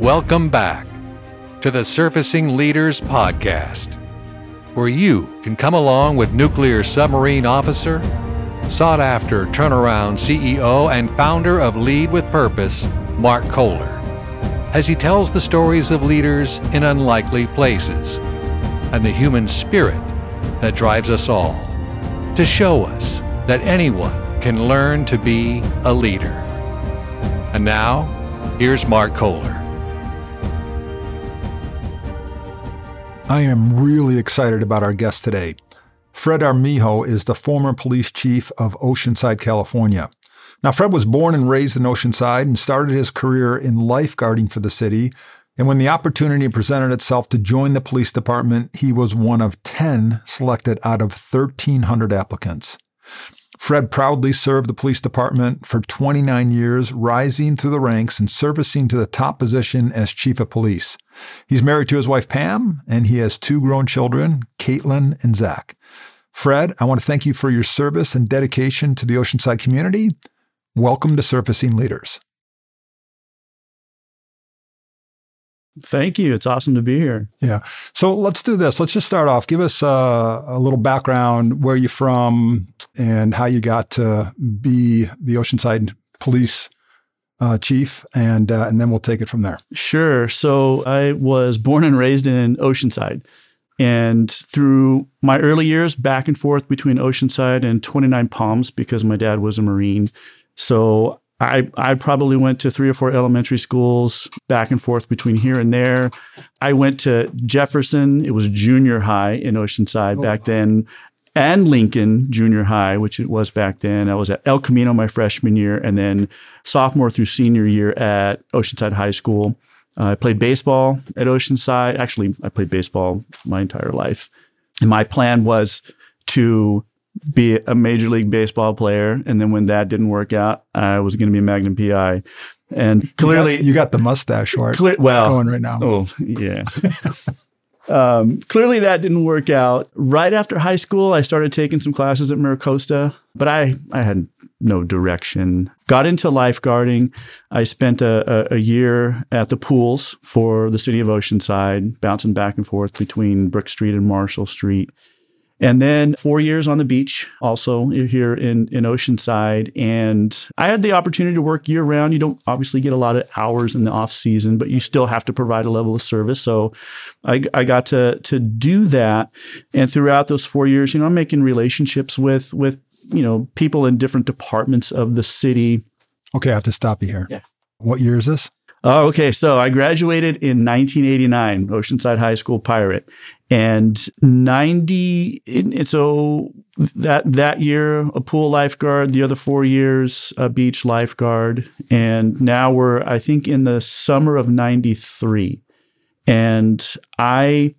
Welcome back to the Surfacing Leaders podcast, where you can come along with nuclear submarine officer, sought-after turnaround CEO and founder of Lead with Purpose, Marc Koehler, as he tells the stories of leaders in unlikely places and the human spirit that drives us all to show us that anyone can learn to be a leader. And now, here's Marc Koehler. I am really excited about our guest today. Fred Armijo is the former police chief of Oceanside, California. Now, Fred was born and raised in Oceanside and started his career in lifeguarding for the city. And when the opportunity presented itself to join the police department, he was one of 10 selected out of 1,300 applicants. Fred proudly served the police department for 29 years, rising through the ranks and servicing to the top position as chief of police. He's married to his wife, Pam, and he has 2 grown children, Caitlin and Zach. Fred, I want to thank you for your service and dedication to the Oceanside community. Welcome to Surfacing Leaders. Thank you. It's awesome to be here. Yeah. So let's do this. Let's just start off. Give us a little background, where you're from and how you got to be the Oceanside police chief, and then we'll take it from there. Sure. So I was born and raised in Oceanside. And through my early years, back and forth between Oceanside and 29 Palms, because my dad was a Marine. So I probably went to 3 or 4 elementary schools, back and forth between here and there. I went to Jefferson. It was junior high in Oceanside back then, and Lincoln Junior High, which it was back then. I was at El Camino my freshman year, and then sophomore through senior year at Oceanside High School. I played baseball at Oceanside. Actually, I played baseball my entire life. And my plan was to be a Major League Baseball player. And then when that didn't work out, I was going to be a Magnum PI. And clearly... You got the mustache art going right now. Oh, yeah. Clearly that didn't work out. Right after high school, I started taking some classes at MiraCosta, but I had no direction. Got into lifeguarding. I spent a year at the pools for the city of Oceanside, bouncing back and forth between Brook Street and Marshall Street. And then 4 years on the beach, also here in Oceanside. And I had the opportunity to work year round. You don't obviously get a lot of hours in the off season, but you still have to provide a level of service. So I got to do that. And throughout those 4 years, I'm making relationships with people in different departments of the city. Okay, I have to stop you here. Yeah. What year is this? Oh, okay. So I graduated in 1989, Oceanside High School Pirate. And so that year, a pool lifeguard, the other 4 years, a beach lifeguard. And now we're, I think, in the summer of 93. And I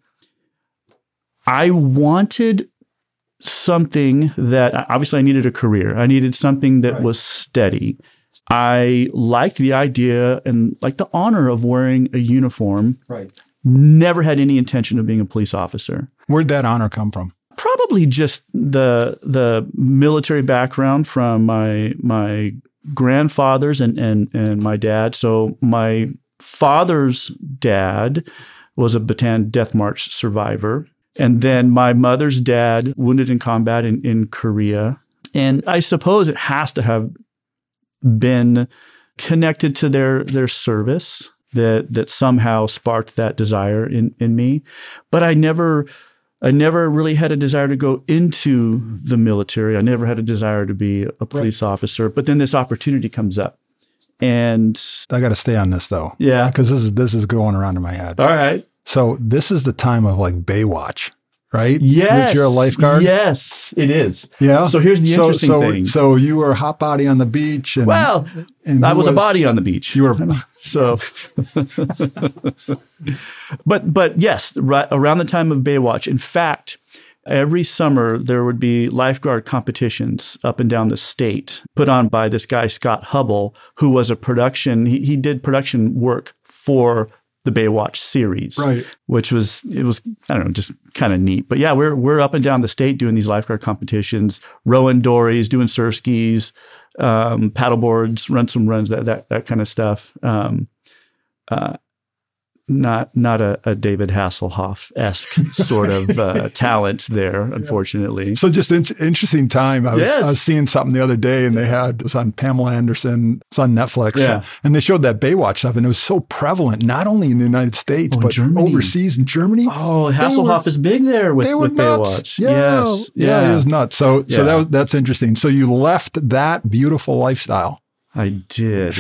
wanted something that, obviously I needed a career. I needed something that was steady. I liked the idea and liked the honor of wearing a uniform. Right. Never had any intention of being a police officer. Where'd that honor come from? Probably just the military background from my grandfathers and my dad. So my father's dad was a Bataan Death March survivor. And then my mother's dad, wounded in combat in Korea. And I suppose it has to have been connected to their service that somehow sparked that desire in me. But I never really had a desire to go into the military. I never had a desire to be a police officer. But then this opportunity comes up. And I got to stay on this, though. Yeah. Because this is going around in my head. All right. So this is the time of Baywatch. Right? Yes. Which you're a lifeguard? Yes, it is. Yeah. So here's the interesting thing. So you were a hot body on the beach. And, and I was a body on the beach. You were. So, but yes, right around the time of Baywatch. In fact, every summer there would be lifeguard competitions up and down the state put on by this guy, Scott Hubble, who was a production. He did production work for the Baywatch series, which was I don't know, just kind of neat. But yeah, we're up and down the state doing these lifeguard competitions, rowing dories, doing surf skis, paddle boards, runs, that kind of stuff. Not a David Hasselhoff-esque sort of talent there, unfortunately. Yeah. So just interesting time. I was seeing something the other day, and they had, it was on Pamela Anderson, it's on Netflix, and they showed that Baywatch stuff, and it was so prevalent, not only in the United States, but Germany. Overseas in Germany. Oh, Hasselhoff is big there with Baywatch. Yeah. Yes. Yeah. Yeah, it was nuts. So that's interesting. So you left that beautiful lifestyle. I did.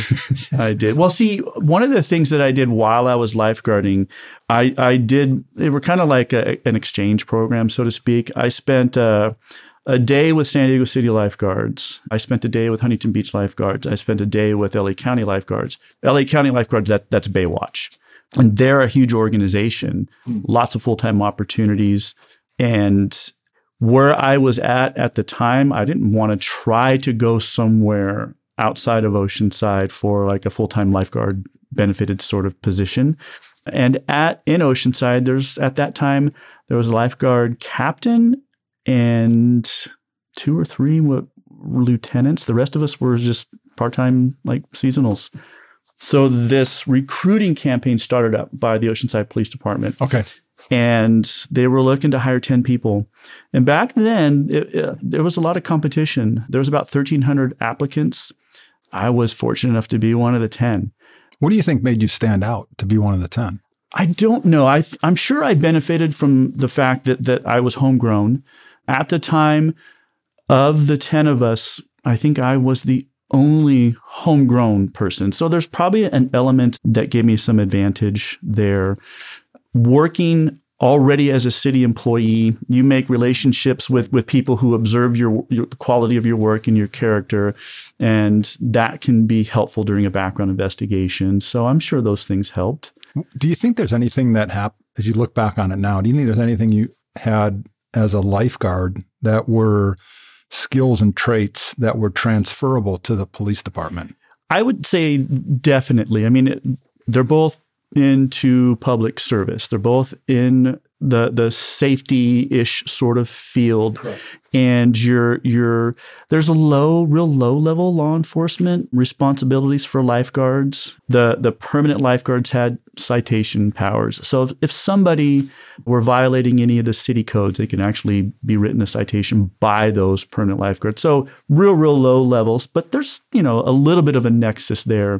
Well, see, one of the things that I did while I was lifeguarding, they were kind of like an exchange program, so to speak. I spent a day with San Diego City lifeguards. I spent a day with Huntington Beach lifeguards. I spent a day with LA County lifeguards. LA County lifeguards, that's Baywatch. And they're a huge organization, lots of full-time opportunities. And where I was at the time, I didn't want to try to go somewhere outside of Oceanside for like a full-time lifeguard benefited sort of position. And in Oceanside, there was a lifeguard captain and 2 or 3 lieutenants. The rest of us were just part-time, like seasonals. So this recruiting campaign started up by the Oceanside Police Department. Okay. And they were looking to hire 10 people. And back then, there was a lot of competition. There was about 1,300 applicants. I was fortunate enough to be one of the 10. What do you think made you stand out to be one of the 10? I don't know. I'm sure I benefited from the fact that I was homegrown. At the time, of the 10 of us, I think I was the only homegrown person. So there's probably an element that gave me some advantage there. Working already as a city employee, you make relationships with people who observe your quality of your work and your character, and that can be helpful during a background investigation. So I'm sure those things helped. Do you think there's anything that happened, as you look back on it now, do you think there's anything you had as a lifeguard that were skills and traits that were transferable to the police department? I would say definitely. I mean, they're both into public service. They're both in the safety-ish sort of field. Correct. And there's a real low level law enforcement responsibilities for lifeguards. The permanent lifeguards had citation powers. So if somebody were violating any of the city codes, they can actually be written a citation by those permanent lifeguards. So real low levels, but there's, a little bit of a nexus there.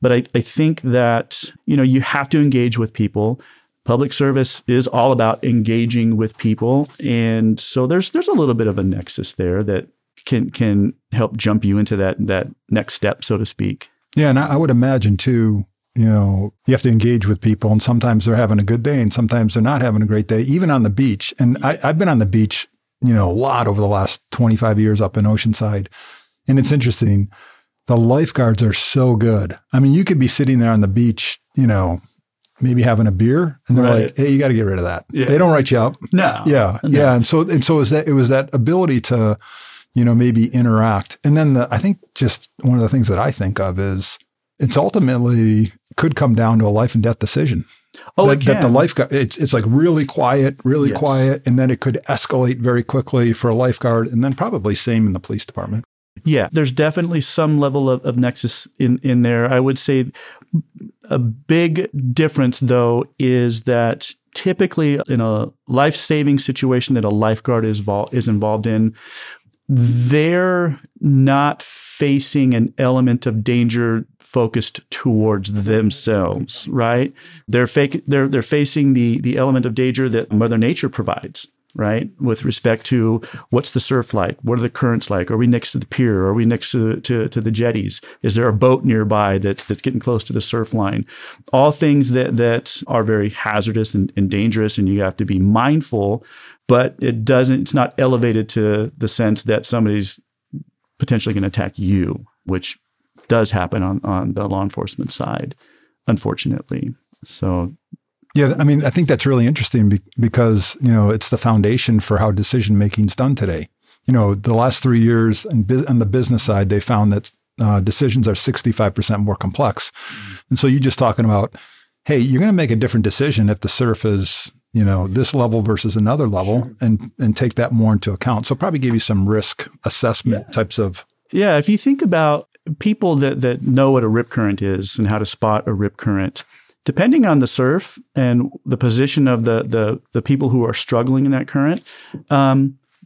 But I think that, you have to engage with people. Public service is all about engaging with people. And so there's a little bit of a nexus there that can help jump you into that next step, so to speak. Yeah. And I would imagine too, you have to engage with people, and sometimes they're having a good day and sometimes they're not having a great day, even on the beach. And I've been on the beach, a lot over the last 25 years up in Oceanside. And it's interesting. The lifeguards are so good. I mean, you could be sitting there on the beach, maybe having a beer, and they're like, "Hey, you got to get rid of that." Yeah. They don't write you up. No. Yeah. No. Yeah. And so it was that ability to, maybe interact. And then I think just one of the things that I think of is it's ultimately could come down to a life and death decision. Oh, that the lifeguard, it's like really quiet, really quiet. And then it could escalate very quickly for a lifeguard, and then probably same in the police department. Yeah, there's definitely some level of nexus in there. I would say a big difference, though, is that typically in a life-saving situation that a lifeguard is involved in, they're not facing an element of danger focused towards themselves, right? They're facing the element of danger that Mother Nature provides, right? With respect to what's the surf like? What are the currents like? Are we next to the pier? Are we next to the jetties? Is there a boat nearby that's getting close to the surf line? All things that are very hazardous and dangerous, and you have to be mindful, but it's not elevated to the sense that somebody's potentially going to attack you, which does happen on the law enforcement side, unfortunately. So yeah, I mean, I think that's really interesting because, it's the foundation for how decision-making is done today. The last 3 years on the business side, they found that decisions are 65% more complex. Mm-hmm. And so you're just talking about, hey, you're going to make a different decision if the surf is, this level versus another level, sure, and take that more into account. So probably give you some risk assessment types of. Yeah, if you think about people that know what a rip current is and how to spot a rip current, Depending on the surf and the position of the people who are struggling in that current,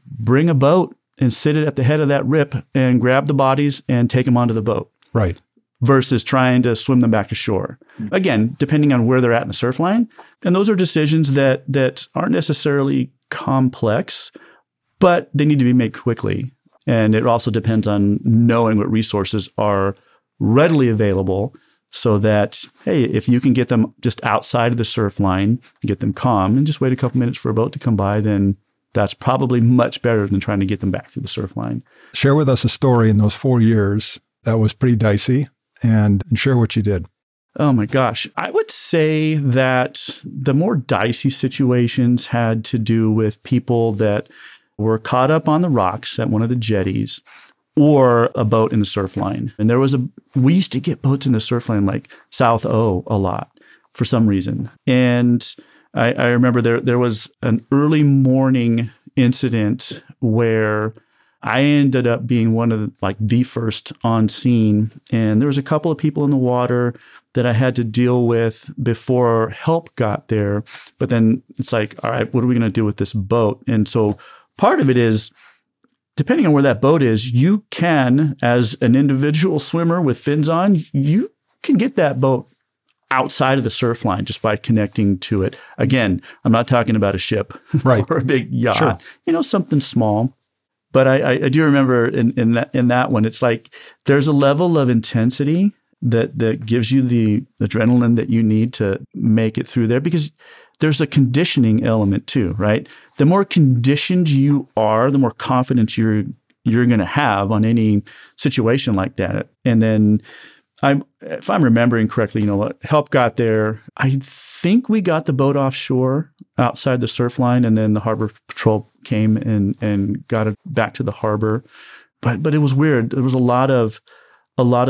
bring a boat and sit it at the head of that rip and grab the bodies and take them onto the boat. Right. Versus trying to swim them back to shore. Again, depending on where they're at in the surf line. And those are decisions that aren't necessarily complex, but they need to be made quickly. And it also depends on knowing what resources are readily available so that, hey, if you can get them just outside of the surf line, get them calm and just wait a couple minutes for a boat to come by, then that's probably much better than trying to get them back through the surf line. Share with us a story in those 4 years that was pretty dicey and share what you did. Oh my gosh. I would say that the more dicey situations had to do with people that were caught up on the rocks at one of the jetties or a boat in the surf line. And we used to get boats in the surf line like South O a lot for some reason. And I remember there was an early morning incident where I ended up being one of the first on scene. And there was a couple of people in the water that I had to deal with before help got there. But then it's like, all right, what are we going to do with this boat? And so part of it is, depending on where that boat is, you can, as an individual swimmer with fins on, you can get that boat outside of the surf line just by connecting to it. Again, I'm not talking about a ship right. or a big yacht, sure. Something small. But I do remember in that one, it's like there's a level of intensity that gives you the adrenaline that you need to make it through there because there's a conditioning element too, right? The more conditioned you are, the more confidence you're going to have on any situation like that. And then if I'm remembering correctly, help got there. I think we got the boat offshore outside the surf line, and then the harbor patrol came and got it back to the harbor. But it was weird. There was a lot of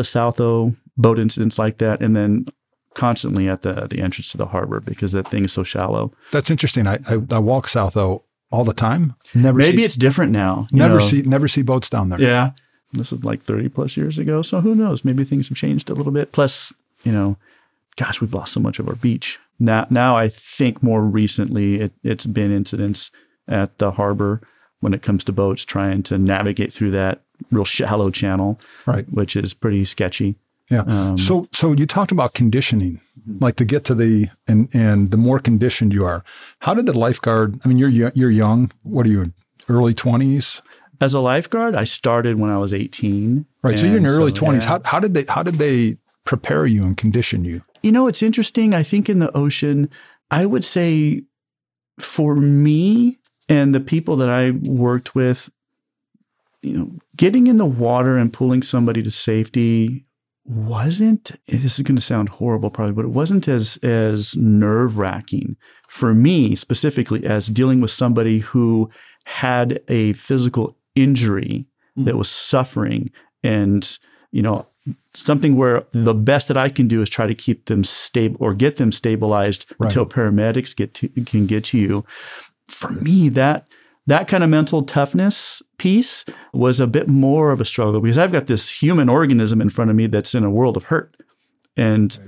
South O boat incidents like that, and then constantly at the entrance to the harbor because that thing is so shallow. That's interesting. I walk South O all the time. It's different now. Never see boats down there. Yeah. This is like 30 plus years ago. So who knows? Maybe things have changed a little bit. Plus, gosh, we've lost so much of our beach. Now I think more recently it's been incidents at the harbor when it comes to boats trying to navigate through that real shallow channel, right? Which is pretty sketchy. Yeah. So you talked about conditioning, like to get to and the more conditioned you are. How did the lifeguard, you're young. What are you, early 20s? As a lifeguard, I started when I was 18. Right, so you're in your early 20s. Yeah. How did they prepare you and condition you? It's interesting. I think in the ocean, I would say for me and the people that I worked with, getting in the water and pulling somebody to safety wasn't, this is going to sound horrible probably, but it wasn't as nerve-wracking for me specifically as dealing with somebody who had a physical injury that was suffering and, something where the best that I can do is try to keep them stable or get them stabilized right. until paramedics can get to you. For me, that kind of mental toughness piece was a bit more of a struggle because I've got this human organism in front of me that's in a world of hurt. And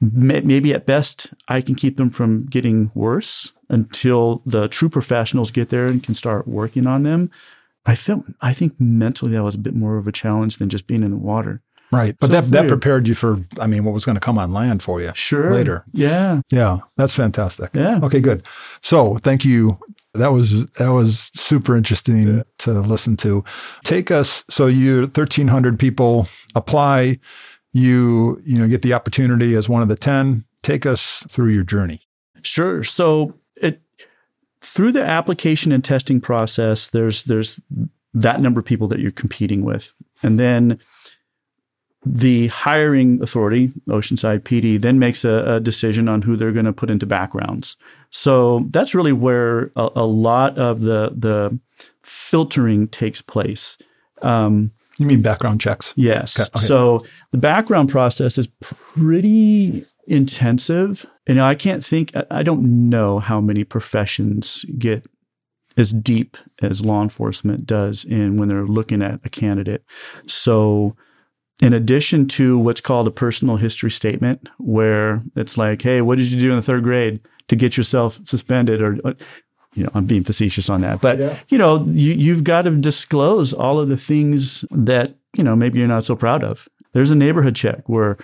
maybe at best I can keep them from getting worse until the true professionals get there and can start working on them. I think mentally that was a bit more of a challenge than just being in the water. Right. But so that prepared you for, what was going to come on land for you. Sure. Later. Yeah. Yeah. That's fantastic. Yeah. Okay, good. So thank you. That was super interesting to listen to. Take us, so you 1,300 people apply, you get the opportunity as one of the 10. Take us through your journey. Sure. So through the application and testing process, there's that number of people that you're competing with. And then the hiring authority, Oceanside PD, then makes a decision on who they're going to put into backgrounds. So that's really where a lot of the filtering takes place. You mean background checks? Yes. Okay. So the background process is pretty intensive. And I don't know how many professions get as deep as law enforcement does in when they're looking at a candidate. So in addition to what's called a personal history statement, where it's like, hey, what did you do in the third grade to get yourself suspended? Or, you know, I'm being facetious on that. But, you know, you've got to disclose all of the things that, you know, maybe you're not so proud of. There's a neighborhood check where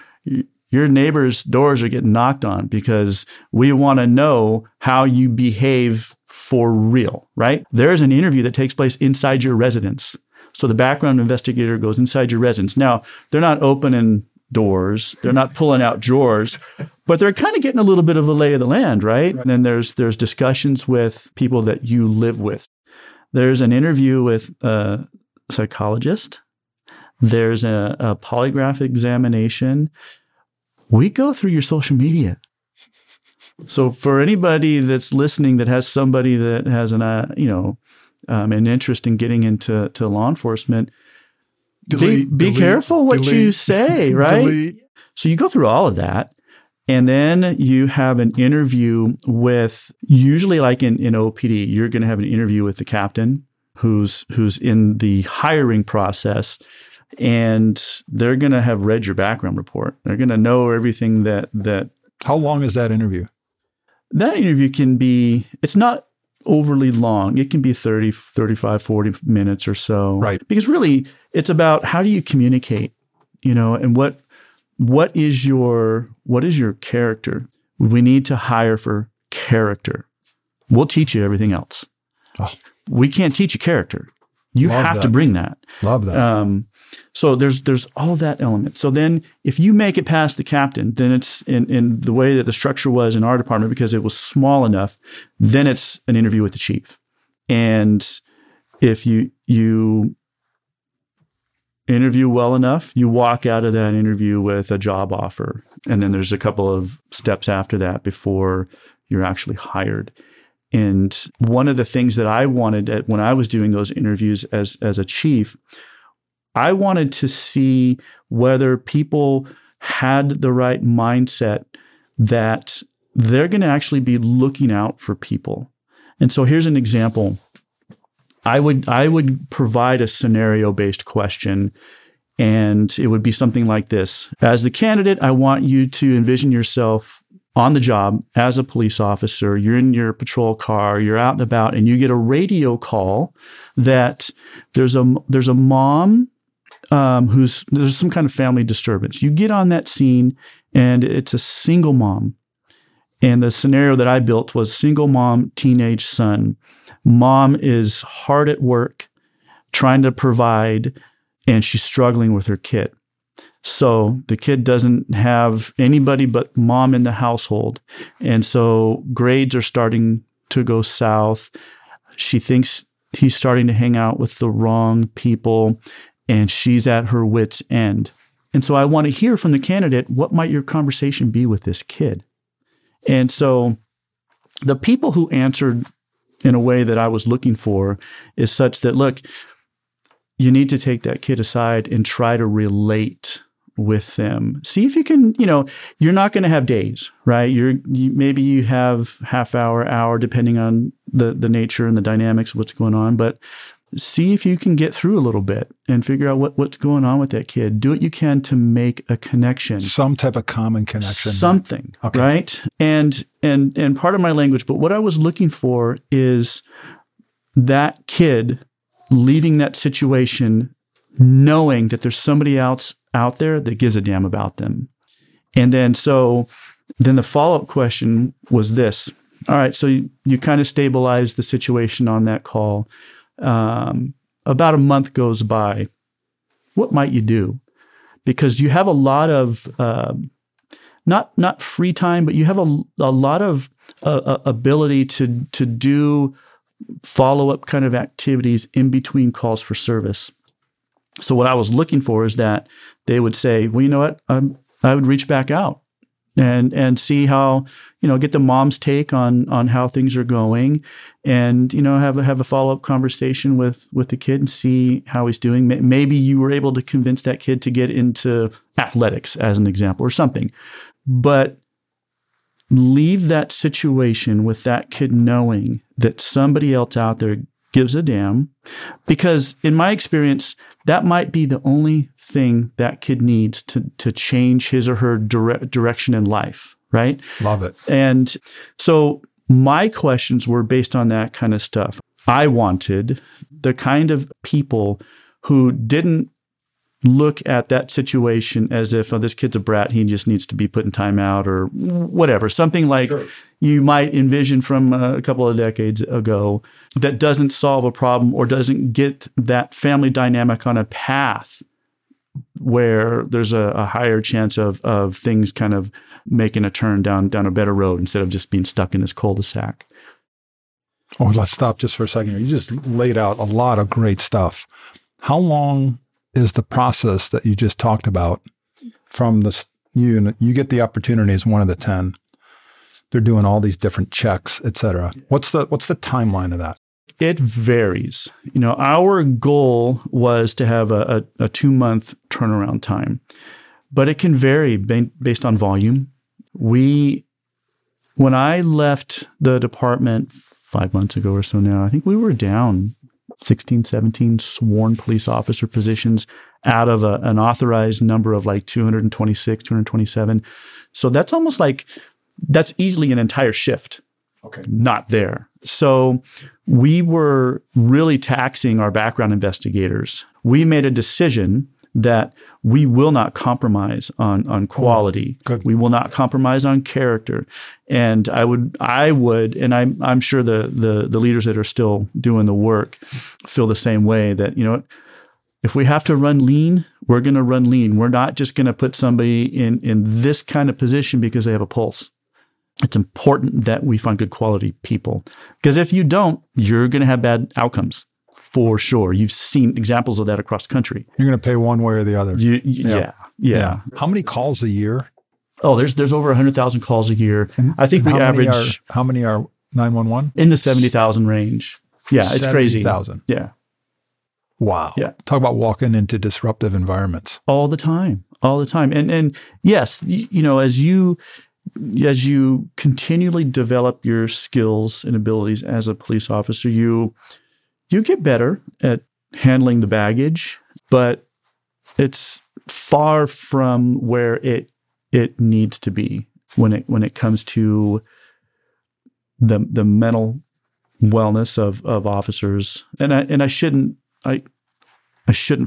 your neighbor's doors are getting knocked on because we want to know how you behave for real, right? There's an interview that takes place inside your residence. So the background investigator goes inside your residence. Now, they're not opening doors. They're not pulling out drawers, but they're kind of getting a little bit of a lay of the land, right? And then there's discussions with people that you live with. There's an interview with a psychologist. There's a polygraph examination. We go through your social media. So for anybody that's listening that has somebody that has an interest in getting into law enforcement, be careful what you say, right? So you go through all of that. And then you have an interview with, usually like in OPD, you're going to have an interview with the captain who's in the hiring process. And they're going to have read your background report. They're going to know everything that. How long is that interview? That interview can be, it's not overly long. It can be 30, 35, 40 minutes or so. Right. Because really, it's about how do you communicate, you know, and what is your character? We need to hire for character. We'll teach you everything else. Oh. We can't teach you character. You have to bring that. Love that. So there's all that element. So then if you make it past the captain, then it's in the way that the structure was in our department, because it was small enough, then it's an interview with the chief. And if you interview well enough, you walk out of that interview with a job offer. And then there's a couple of steps after that before you're actually hired. And one of the things that I wanted when I was doing those interviews as a chief, I wanted to see whether people had the right mindset that they're going to actually be looking out for people. And so here's an example. I would provide a scenario-based question, and it would be something like this. As the candidate, I want you to envision yourself on the job as a police officer. You're in your patrol car, you're out and about, and you get a radio call that there's a mom who's there's some kind of family disturbance. You get on that scene, and it's a single mom. And the scenario that I built was single mom, teenage son. Mom is hard at work trying to provide, and she's struggling with her kid. So the kid doesn't have anybody but mom in the household. And so grades are starting to go south. She thinks he's starting to hang out with the wrong people, and she's at her wit's end. And so I want to hear from the candidate, what might your conversation be with this kid? And so the people who answered in a way that I was looking for is such that, look, you need to take that kid aside and try to relate with them. See if you can, you know, you're not going to have days, right? Maybe you have half hour, depending on the nature and the dynamics of what's going on. But see if you can get through a little bit and figure out what's going on with that kid. Do what you can to make a connection. Some type of common connection. Something, okay. Right? And part of my language, but what I was looking for is that kid leaving that situation knowing that there's somebody else out there that gives a damn about them. And then the follow-up question was this. All right, so you kind of stabilize the situation on that call. About a month goes by. What might you do? Because you have a lot of not free time, but you have a lot of ability to do follow-up kind of activities in between calls for service. So what I was looking for is that they would say, well, you know what? I would reach back out and see how, you know, get the mom's take on how things are going, and, you know, have a follow-up conversation with the kid and see how he's doing. Maybe you were able to convince that kid to get into athletics as an example or something. But leave that situation with that kid knowing that somebody else out there gives a damn, because in my experience, that might be the only thing that kid needs to change his or her direction in life, right? Love it. And so my questions were based on that kind of stuff. I wanted the kind of people who didn't look at that situation as if, oh, this kid's a brat, he just needs to be put in timeout or whatever, something like sure. you might envision from a couple of decades ago that doesn't solve a problem or doesn't get that family dynamic on a path where there's a higher chance of things kind of making a turn down a better road instead of just being stuck in this cul-de-sac. Oh, let's stop just for a second here. You just laid out a lot of great stuff. How long is the process that you just talked about from the you get the opportunity as one of the 10? They're doing all these different checks, et cetera. What's the timeline of that? It varies. You know, our goal was to have a 2-month turnaround time, but it can vary based on volume. When I left the department 5 months ago or so now, I think we were down 16, 17 sworn police officer positions out of an authorized number of like 226, 227. So that's easily an entire shift. Okay. Not there. So we were really taxing our background investigators. We made a decision that we will not compromise on quality. Good. We will not compromise on character. And I would, and I'm sure the leaders that are still doing the work feel the same way, that, you know, if we have to run lean, we're going to run lean. We're not just going to put somebody in this kind of position because they have a pulse. It's important that we find good quality people, because if you don't, you're going to have bad outcomes. For sure. You've seen examples of that across the country. You're going to pay one way or the other. Yeah. How many calls a year? Oh, there's over 100,000 calls a year. And, I think we average... How many are 911? In the 70,000 range. Yeah, it's crazy. 70,000? Yeah. Wow. Yeah. Talk about walking into disruptive environments. All the time. And yes, you know, as you continually develop your skills and abilities as a police officer, you get better at handling the baggage, but it's far from where it needs to be when it comes to the mental wellness of officers. And I shouldn't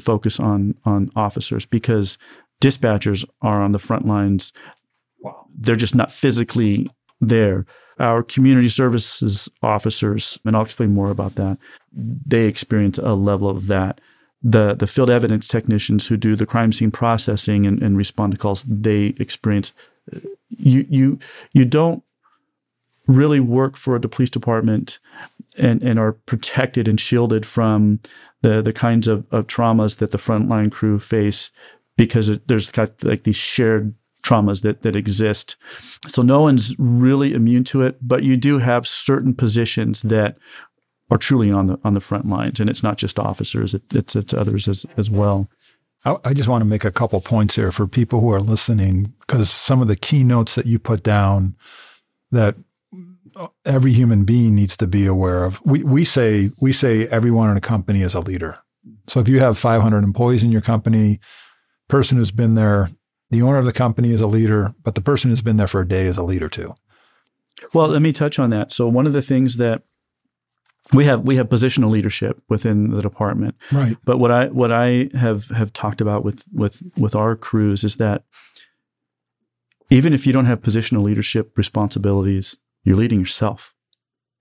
focus on officers, because dispatchers are on the front lines. Wow. They're just not physically there. Our community services officers, and I'll explain more about that, they experience a level of that. The field evidence technicians who do the crime scene processing and respond to calls, they experience. You don't really work for the police department and are protected and shielded from the kinds of traumas that the frontline crew face, because there's like these shared traumas that exist. So no one's really immune to it, but you do have certain positions that are truly on the front lines. And it's not just officers, it's others as well. I just want to make a couple points here for people who are listening, because some of the keynotes that you put down that every human being needs to be aware of. We say everyone in a company is a leader. So if you have 500 employees in your company, person who's been there, the owner of the company is a leader, but the person who's been there for a day is a leader too. Well, let me touch on that. So one of the things that we have positional leadership within the department. Right. But what I have talked about with our crews is that even if you don't have positional leadership responsibilities, you're leading yourself.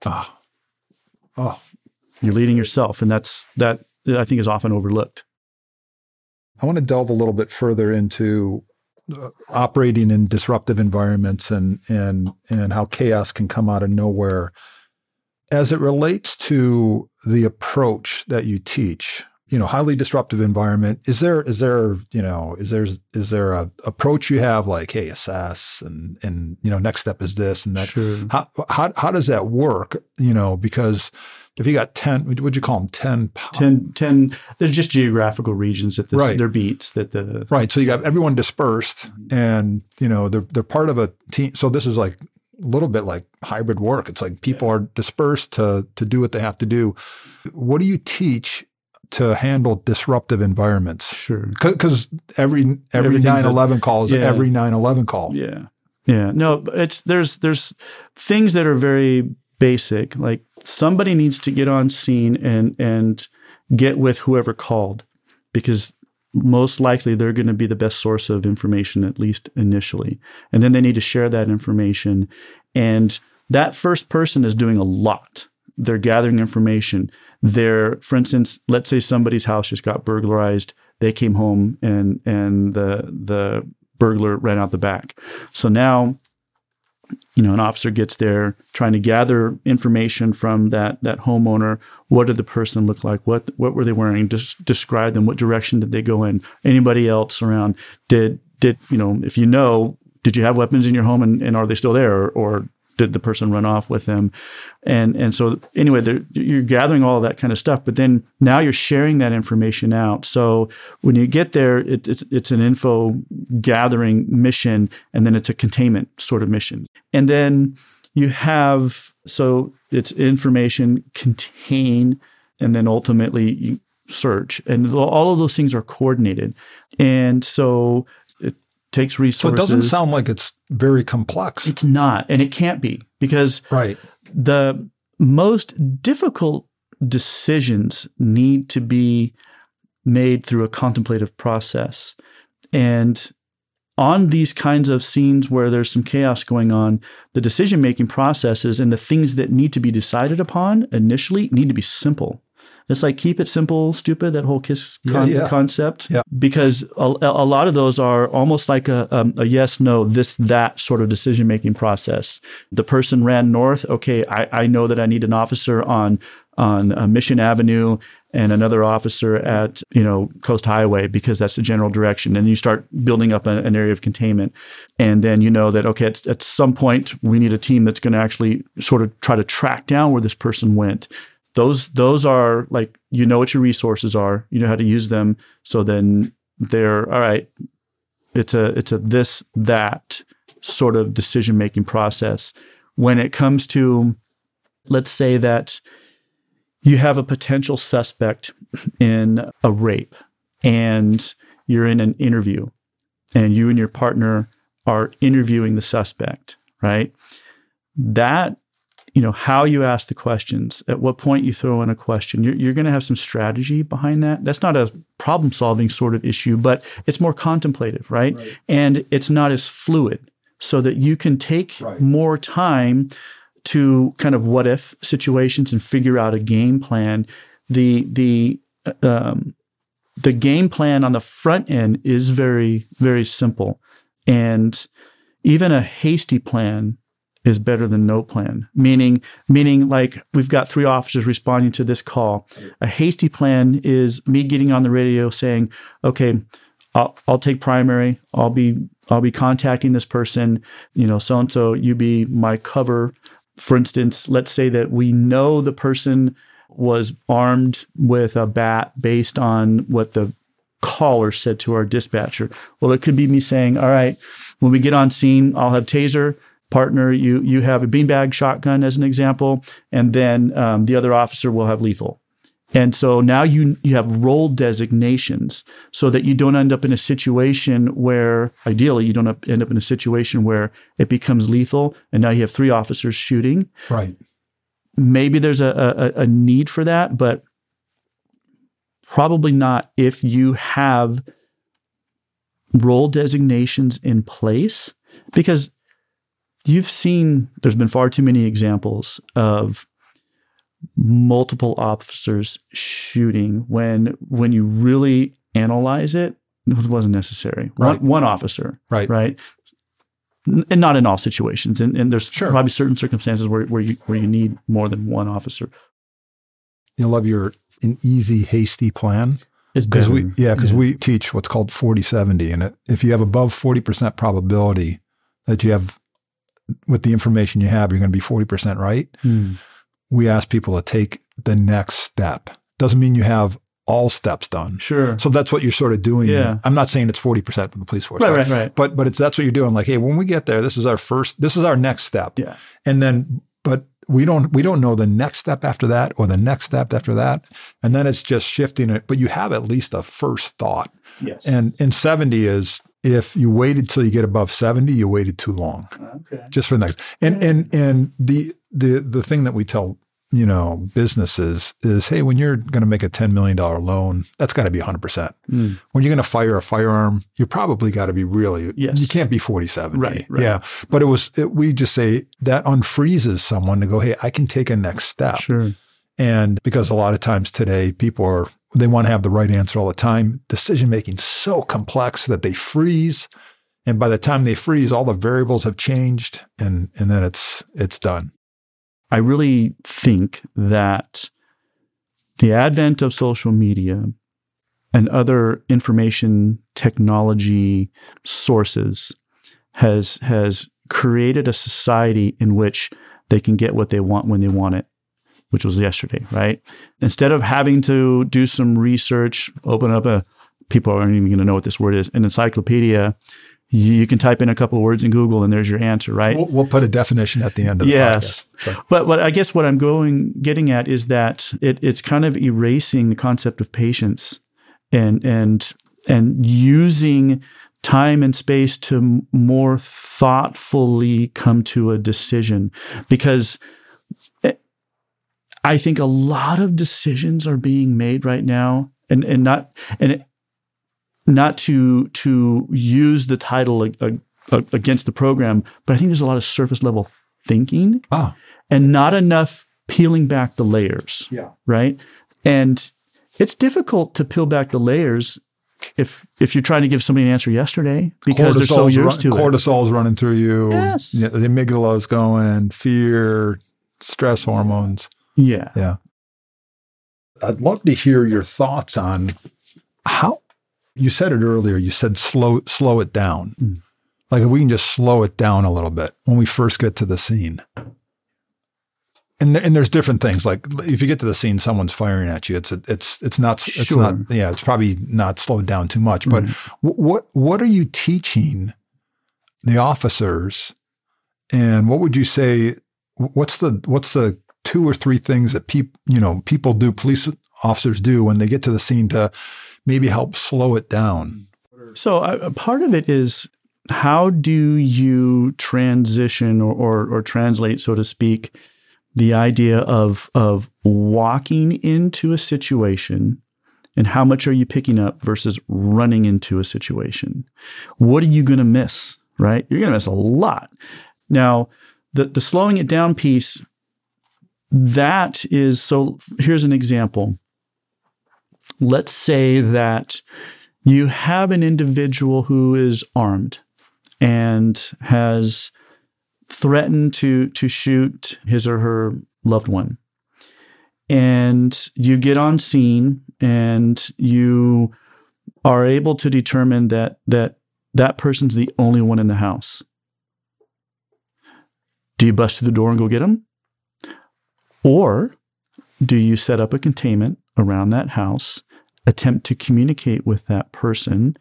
Oh. You're leading yourself, and that I think is often overlooked. I want to delve a little bit further into operating in disruptive environments and how chaos can come out of nowhere. As it relates to the approach that you teach, you know, highly disruptive environment, is there a approach you have, like, hey, assess and you know, next step is this and that? Sure. How does that work? You know, because if you got 10, would you call them 10? 10, they're just geographical regions that they're beats that the. Right. So you got everyone dispersed, and, you know, they're part of a team. So this is like a little bit like hybrid work. It's like people are dispersed to do what they have to do. What do you teach to handle disruptive environments? Sure. Because every 9/11 call is every 9/11 call. Yeah. Yeah. No, there's things that are very basic. Like somebody needs to get on scene and get with whoever called, because most likely they're going to be the best source of information, at least initially. And then they need to share that information. And that first person is doing a lot. They're gathering information. They're, for instance, let's say somebody's house just got burglarized. They came home and the burglar ran out the back. So now, you know, an officer gets there trying to gather information from that homeowner. What did the person look like? What were they wearing? Describe them. What direction did they go in? Anybody else around? Did you know, if you know, did you have weapons in your home and are they still there? Or did the person run off with them? And so anyway, you're gathering all that kind of stuff, but then now you're sharing that information out. So when you get there, it's an info gathering mission, and then it's a containment sort of mission. And then you have, so it's information, contain, and then ultimately you search. And all of those things are coordinated. And so takes resources. So it doesn't sound like it's very complex. It's not, and it can't be, because the most difficult decisions need to be made through a contemplative process. And on these kinds of scenes where there's some chaos going on, the decision-making processes and the things that need to be decided upon initially need to be simple. It's like, keep it simple, stupid, that whole KISS concept, because a lot of those are almost like a yes, no, this, that sort of decision-making process. The person ran north. Okay, I know that I need an officer on Mission Avenue and another officer at, you know, Coast Highway, because that's the general direction. And you start building up an area of containment. And then you know that, okay, at some point we need a team that's going to actually sort of try to track down where this person went. Those are like, you know what your resources are, you know how to use them. So then they're, all right, it's a this, that sort of decision-making process. When it comes to, let's say that you have a potential suspect in a rape and you're in an interview and you and your partner are interviewing the suspect, right? That, you know, how you ask the questions, at what point you throw in a question. You're going to have some strategy behind that. That's not a problem-solving sort of issue, but it's more contemplative, right? And it's not as fluid, so that you can take more time to kind of what-if situations and figure out a game plan. The game plan on the front end is very, very simple. And even a hasty plan is better than no plan. Meaning like, we've got three officers responding to this call. A hasty plan is me getting on the radio saying, okay, I'll take primary. I'll be contacting this person, you know, so-and-so, you be my cover. For instance, let's say that we know the person was armed with a bat based on what the caller said to our dispatcher. Well, it could be me saying, all right, when we get on scene, I'll have taser. Partner, you have a beanbag shotgun as an example, and then the other officer will have lethal. And so now you have role designations, so that you don't end up in a situation where, ideally, you don't end up in a situation where it becomes lethal, and now you have three officers shooting. Right. Maybe there's a need for that, but probably not if you have role designations in place, because you've seen, there's been far too many examples of multiple officers shooting when you really analyze it, it wasn't necessary. Right. One officer, right? And not in all situations. And there's probably certain circumstances where you need more than one officer. You love an easy, hasty plan. Because we teach what's called 40-70. And if you have above 40% probability that you have, with the information you have, you're going to be 40% right. We ask people to take the next step. Doesn't mean you have all steps done. Sure. So that's what you're sort of doing. Yeah. I'm not saying it's 40% of the police force. Right. But it's, that's what you're doing. Like, hey, when we get there, this is our next step. Yeah. And then, but we don't know the next step after that or the next step after that. And then it's just shifting it, but you have at least a first thought. Yes. And 70 is, if you waited till you get above 70, you waited too long. Okay. Just for the next. And the thing that we tell, you know, businesses is, hey, when you're going to make a $10 million loan, that's got to be 100%. Mm. When you're going to fire a firearm, you probably got to be really, you can't be 40-70. Right. Yeah. But we just say that unfreezes someone to go, hey, I can take a next step. Sure. And because a lot of times today, people they want to have the right answer all the time. Decision-making so complex that they freeze. And by the time they freeze, all the variables have changed and then it's done. I really think that the advent of social media and other information technology sources has created a society in which they can get what they want when they want it, which was yesterday, right? Instead of having to do some research, open up people aren't even going to know what this word is, an encyclopedia. You can type in a couple of words in Google and there's your answer, right? We'll put a definition at the end of the podcast. Yes. So. But I guess what I'm getting at is that it's kind of erasing the concept of patience and using time and space to more thoughtfully come to a decision. Because I think a lot of decisions are being made right now and not to use the title against the program, but I think there's a lot of surface level thinking and not enough peeling back the layers, right? And it's difficult to peel back the layers if you're trying to give somebody an answer yesterday because they're so used to it. Cortisol's running through you. Yes. The amygdala's going, fear, stress hormones. Yeah. Yeah. I'd love to hear your thoughts on how... You said it earlier. You said slow it down. Mm. Like if we can just slow it down a little bit when we first get to the scene. And there's different things. Like if you get to the scene, someone's firing at you. It's probably not slowed down too much. But what are you teaching the officers? And what would you say? What's the 2 or 3 things that police officers do when they get to the scene to maybe help slow it down? So part of it is how do you transition or translate, so to speak, the idea of walking into a situation and how much are you picking up versus running into a situation? What are you going to miss, right? You're going to miss a lot. Now, the slowing it down piece, that is, so here's an example. Let's say that you have an individual who is armed and has threatened to shoot his or her loved one. And you get on scene and you are able to determine that person's the only one in the house. Do you bust through the door and go get him? Or do you set up a containment around that house, attempt to communicate with that person?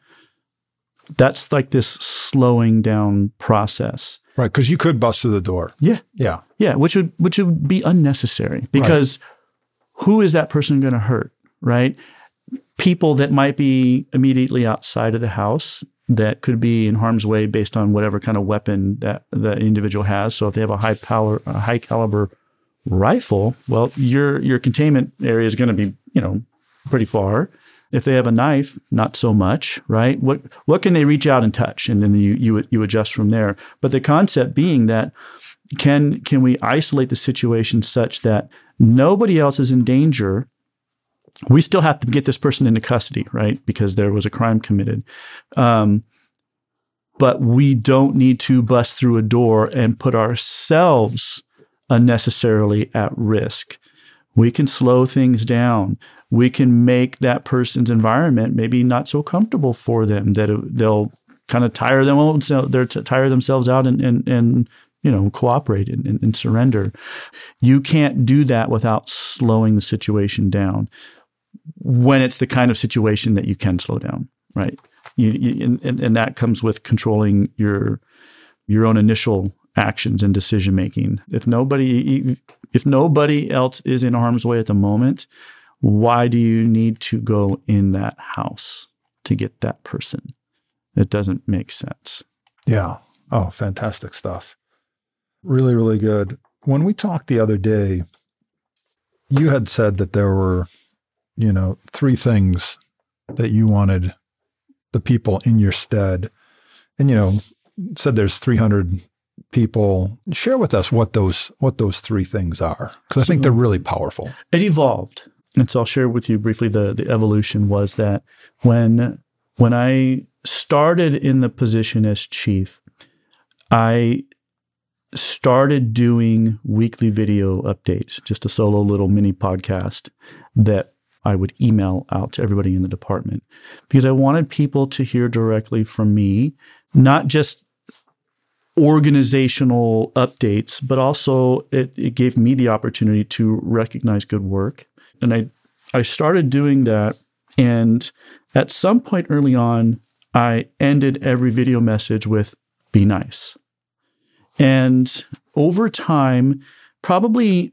That's like this slowing down process. Right, because you could bust through the door. Yeah. Yeah. Yeah, which would be unnecessary because who is that person going to hurt, right? People that might be immediately outside of the house that could be in harm's way based on whatever kind of weapon that the individual has. So if they have a high caliber rifle, well, your containment area is going to be, pretty far. If they have a knife, not so much, right? What can they reach out and touch? And then you adjust from there. But the concept being that can we isolate the situation such that nobody else is in danger? We still have to get this person into custody, right? Because there was a crime committed. But we don't need to bust through a door and put ourselves unnecessarily at risk. We can slow things down. We can make that person's environment maybe not so comfortable for them that they'll kind of tire themselves out and cooperate and surrender. You can't do that without slowing the situation down. when it's the kind of situation that you can slow down, right? And that comes with controlling your own initial actions and decision making. If nobody else is in harm's way at the moment, why do you need to go in that house to get that person? It doesn't make sense. Yeah. Oh, fantastic stuff. Really, really good. When we talked the other day, you had said that there were, you know, three things that you wanted the people in your stead. And, you know, said there's 300 people. Share with us what those three things are, because I think they're really powerful. It evolved. And so I'll share with you briefly the evolution was that when I started in the position as chief, I started doing weekly video updates, just a solo little mini podcast that I would email out to everybody in the department, because I wanted people to hear directly from me, not just organizational updates, but also it gave me the opportunity to recognize good work. And I started doing that, and at some point early on, I ended every video message with, "Be nice." And over time, probably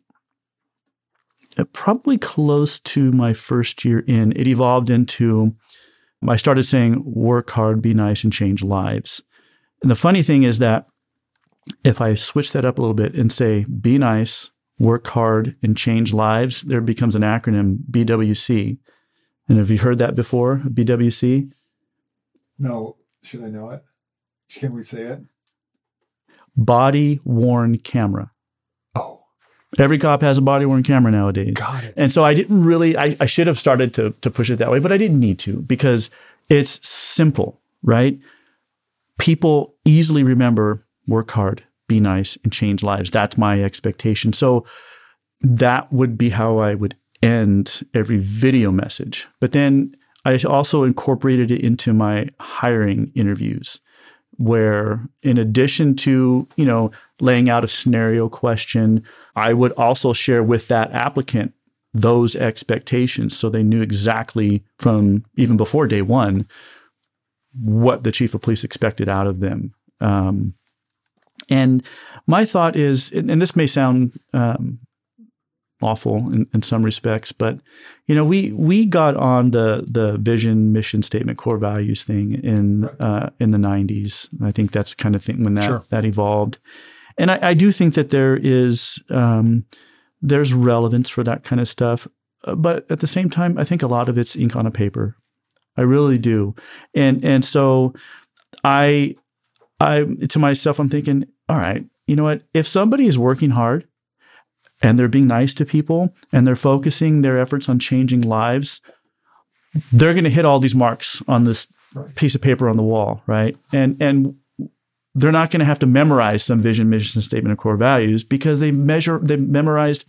close to my first year in, it evolved into, I started saying, "Work hard, be nice, and change lives." And the funny thing is that if I switch that up a little bit and say, "Be nice, work hard, and change lives," there becomes an acronym, BWC. And have you heard that before, BWC? No. Should I know it? Can we say it? Body-worn camera. Oh. Every cop has a body-worn camera nowadays. Got it. And so I didn't really, I should have started to push it that way, but I didn't need to, because it's simple, right? People easily remember, work hard, be nice, and change lives. That's my expectation. So that would be how I would end every video message. But then I also incorporated it into my hiring interviews, where in addition to, you know, laying out a scenario question, I would also share with that applicant those expectations, so they knew exactly from even before day one what the chief of police expected out of them. And my thought is, and this may sound awful in some respects, but, you know, we got on the vision, mission statement, core values thing in the 90s. I think that's kind of thing when that evolved. And I do think that there is, there's relevance for that kind of stuff. But at the same time, I think a lot of it's ink on a paper. I really do. And so I to myself, I'm thinking, all right, you know what? If somebody is working hard and they're being nice to people and they're focusing their efforts on changing lives, they're going to hit all these marks on this piece of paper on the wall, right? And they're not going to have to memorize some vision, mission statement, or core values, because they memorized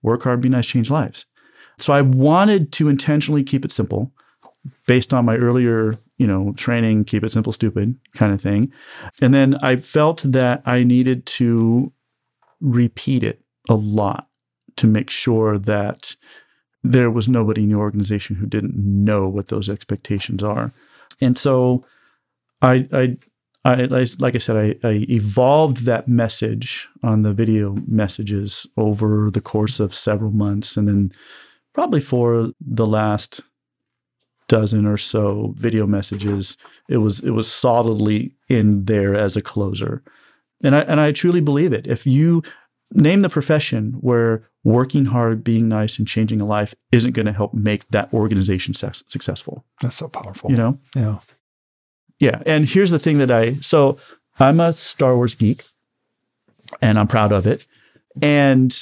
work hard, be nice, change lives. So I wanted to intentionally keep it simple, based on my earlier, you know, training, keep it simple, stupid kind of thing. And then I felt that I needed to repeat it a lot to make sure that there was nobody in the organization who didn't know what those expectations are. And so I like I said, I evolved that message on the video messages over the course of several months. And then probably for the last dozen or so video messages, it was solidly in there as a closer. And I truly believe it. If you name the profession where working hard, being nice, and changing a life isn't going to help make that organization successful. That's so powerful. You know? Yeah. Yeah. And here's the thing that so I'm a Star Wars geek, and I'm proud of it. And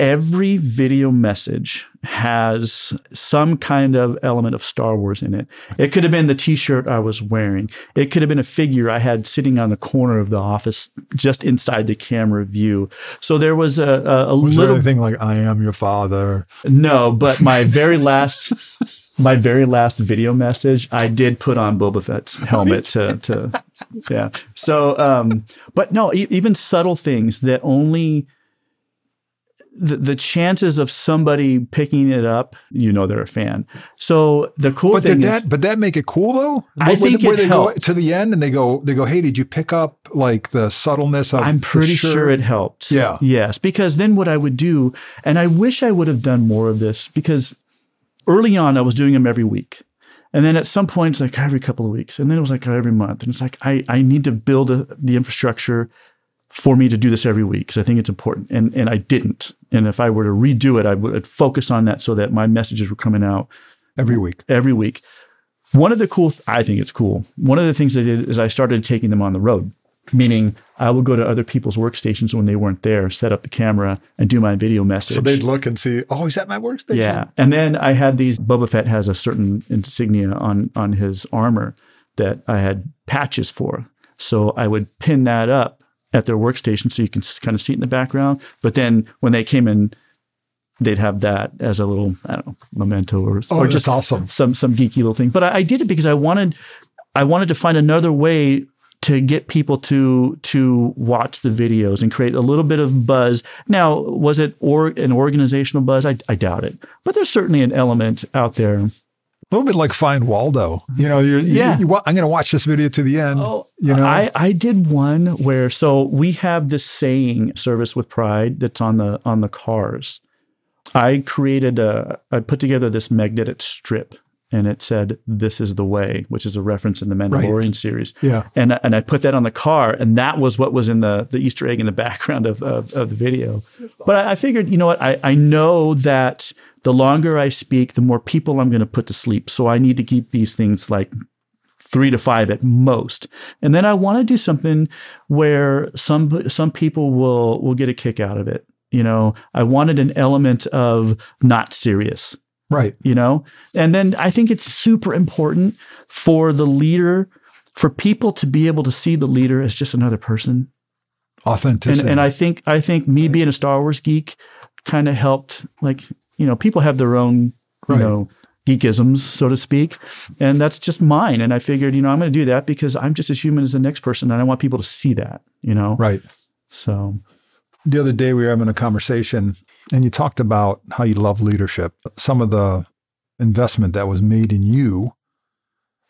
every video message has some kind of element of Star Wars in it. It could have been the T-shirt I was wearing. It could have been a figure I had sitting on the corner of the office just inside the camera view. So there was a was little... Was there anything like, "I am your father"? No, but my very last video message, I did put on Boba Fett's helmet to yeah. So, but no, even subtle things that only... the chances of somebody picking it up, you know, they're a fan. So the cool thing is, but that make it cool though. I think it helped to the end, and they go, hey, did you pick up like the subtleness of? I'm pretty sure it helped. Yeah. Yes, because then what I would do, and I wish I would have done more of this, because early on I was doing them every week. And then at some point, it's like every couple of weeks. And then it was like every month. And it's like, I need to build the infrastructure for me to do this every week, because I think it's important. And I didn't. And if I were to redo it, I would focus on that so that my messages were coming out. Every week. One of the One of the things I did is I started taking them on the road, meaning I would go to other people's workstations when they weren't there, set up the camera, and do my video message. So they'd look and see, oh, he's at my workstation. Yeah. And then I had these, Boba Fett has a certain insignia on his armor that I had patches for. So I would pin that up at their workstation so you can kind of see it in the background. But then when they came in, they'd have that as a little, I don't know, memento or just awesome. Some geeky little thing. But I did it because I wanted to find another way to get people to watch the videos and create a little bit of buzz. Now, was it an organizational buzz? I doubt it. But there's certainly an element out there. A little bit like Find Waldo. You know, I'm going to watch this video to the end. Oh, you know? I did one where, so we have this saying, Service with Pride, that's on the cars. I put together this magnetic strip. And it said, "This is the way," which is a reference in the Mandalorian series. Yeah. And I put that on the car, and that was what was in the Easter egg in the background of the video. Awesome. But I figured, you know what? I know that the longer I speak, the more people I'm going to put to sleep. So I need to keep these things like 3 to 5 at most. And then I want to do something where some people will get a kick out of it. You know, I wanted an element of not serious. Right. You know, and then I think it's super important for the leader, for people to be able to see the leader as just another person. Authenticity. And I think me being a Star Wars geek kind of helped, like, you know, people have their own, you know, geekisms, so to speak. And that's just mine. And I figured, you know, I'm going to do that because I'm just as human as the next person. And I want people to see that, you know? Right. So. The other day we were having a conversation and you talked about how you love leadership, some of the investment that was made in you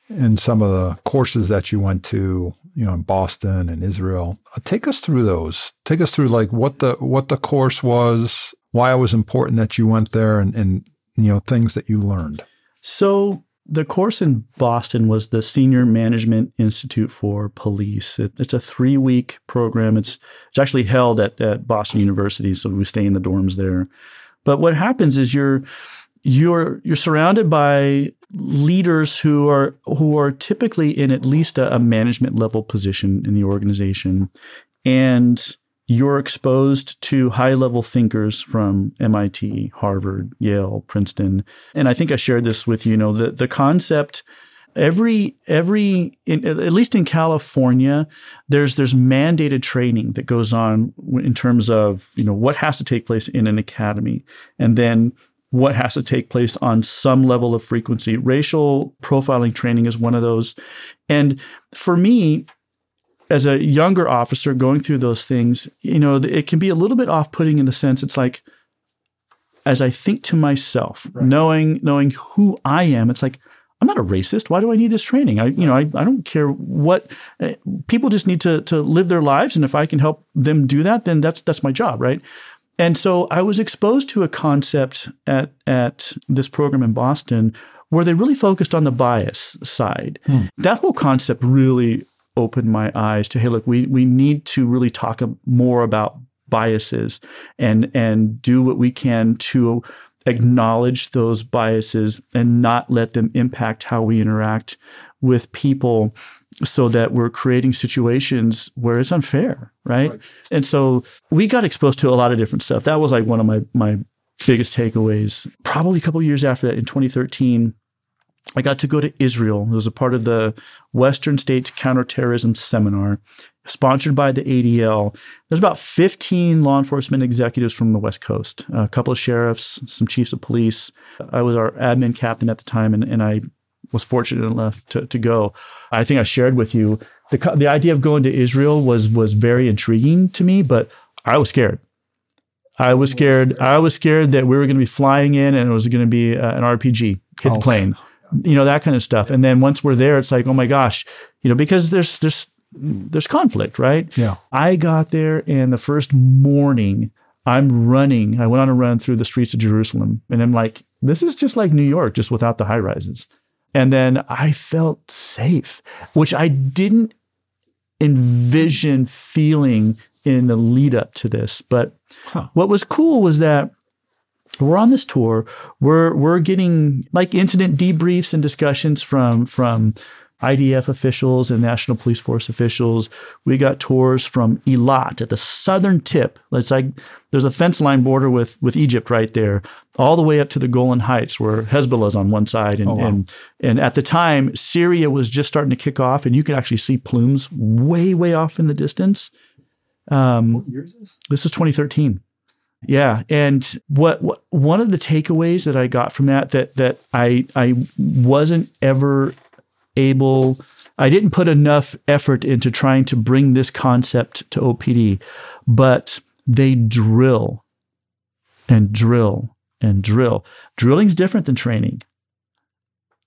and some of the courses that you went to, you know, in Boston and Israel. Take us through those. Take us through like what the course was, why it was important that you went there and you know, things that you learned. So the course in Boston was the Senior Management Institute for Police. It's a 3-week program. It's actually held at Boston University, so we stay in the dorms there. But what happens is you're surrounded by leaders who are typically in at least a management level position in the organization, and you're exposed to high-level thinkers from MIT, Harvard, Yale, Princeton. And I think I shared this with you, you know, the concept, every at least in California, there's mandated training that goes on in terms of, you know, what has to take place in an academy, and then what has to take place on some level of frequency. Racial profiling training is one of those. And for me, as a younger officer going through those things, you know, it can be a little bit off-putting in the sense it's like, as I think to myself, knowing who I am, it's like, I'm not a racist. Why do I need this training? I don't care what people just need to live their lives, and if I can help them do that, then that's my job, right? And so I was exposed to a concept at this program in Boston where they really focused on the bias side. That whole concept really opened my eyes to, hey, look, we need to really talk more about biases and do what we can to acknowledge those biases and not let them impact how we interact with people, so that we're creating situations where it's unfair, right? And so we got exposed to a lot of different stuff. That was like one of my biggest takeaways. Probably a couple of years after that, in 2013, I got to go to Israel. It was a part of the Western States Counterterrorism Seminar, sponsored by the ADL. There's about 15 law enforcement executives from the West Coast, a couple of sheriffs, some chiefs of police. I was our admin captain at the time, and I was fortunate enough to go. I think I shared with you, the idea of going to Israel was very intriguing to me, but I was scared. I was scared that we were going to be flying in and it was going to be an RPG hit the plane, you know, that kind of stuff. And then once we're there, it's like, oh my gosh, you know, because there's conflict, right? Yeah. I got there and the first morning I went on a run through the streets of Jerusalem and I'm like, this is just like New York, just without the high rises. And then I felt safe, which I didn't envision feeling in the lead up to this. But what was cool was that we're on this tour. We're getting like incident debriefs and discussions from IDF officials and National Police Force officials. We got tours from Eilat at the southern tip. It's like there's a fence line border with Egypt right there, all the way up to the Golan Heights where Hezbollah's on one side. And at the time, Syria was just starting to kick off, and you could actually see plumes way, way off in the distance. What year is this? This is 2013. Yeah. And what one of the takeaways that I got from that I wasn't ever able, I didn't put enough effort into trying to bring this concept to OPD, but they drill and drill and drill. Drilling's different than training,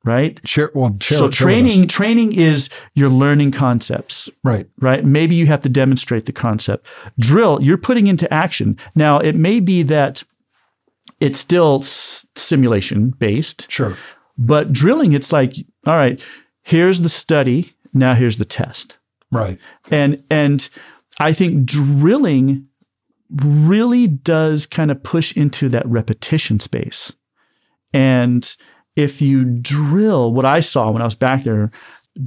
right? Training is you're learning concepts, right? Maybe you have to demonstrate the concept. Drill, you're putting into action. Now, it may be that it's still simulation based, sure, but drilling, it's like, all right, here's the study. Now here's the test. Right. And I think drilling really does kind of push into that repetition space. And if you drill, what I saw when I was back there,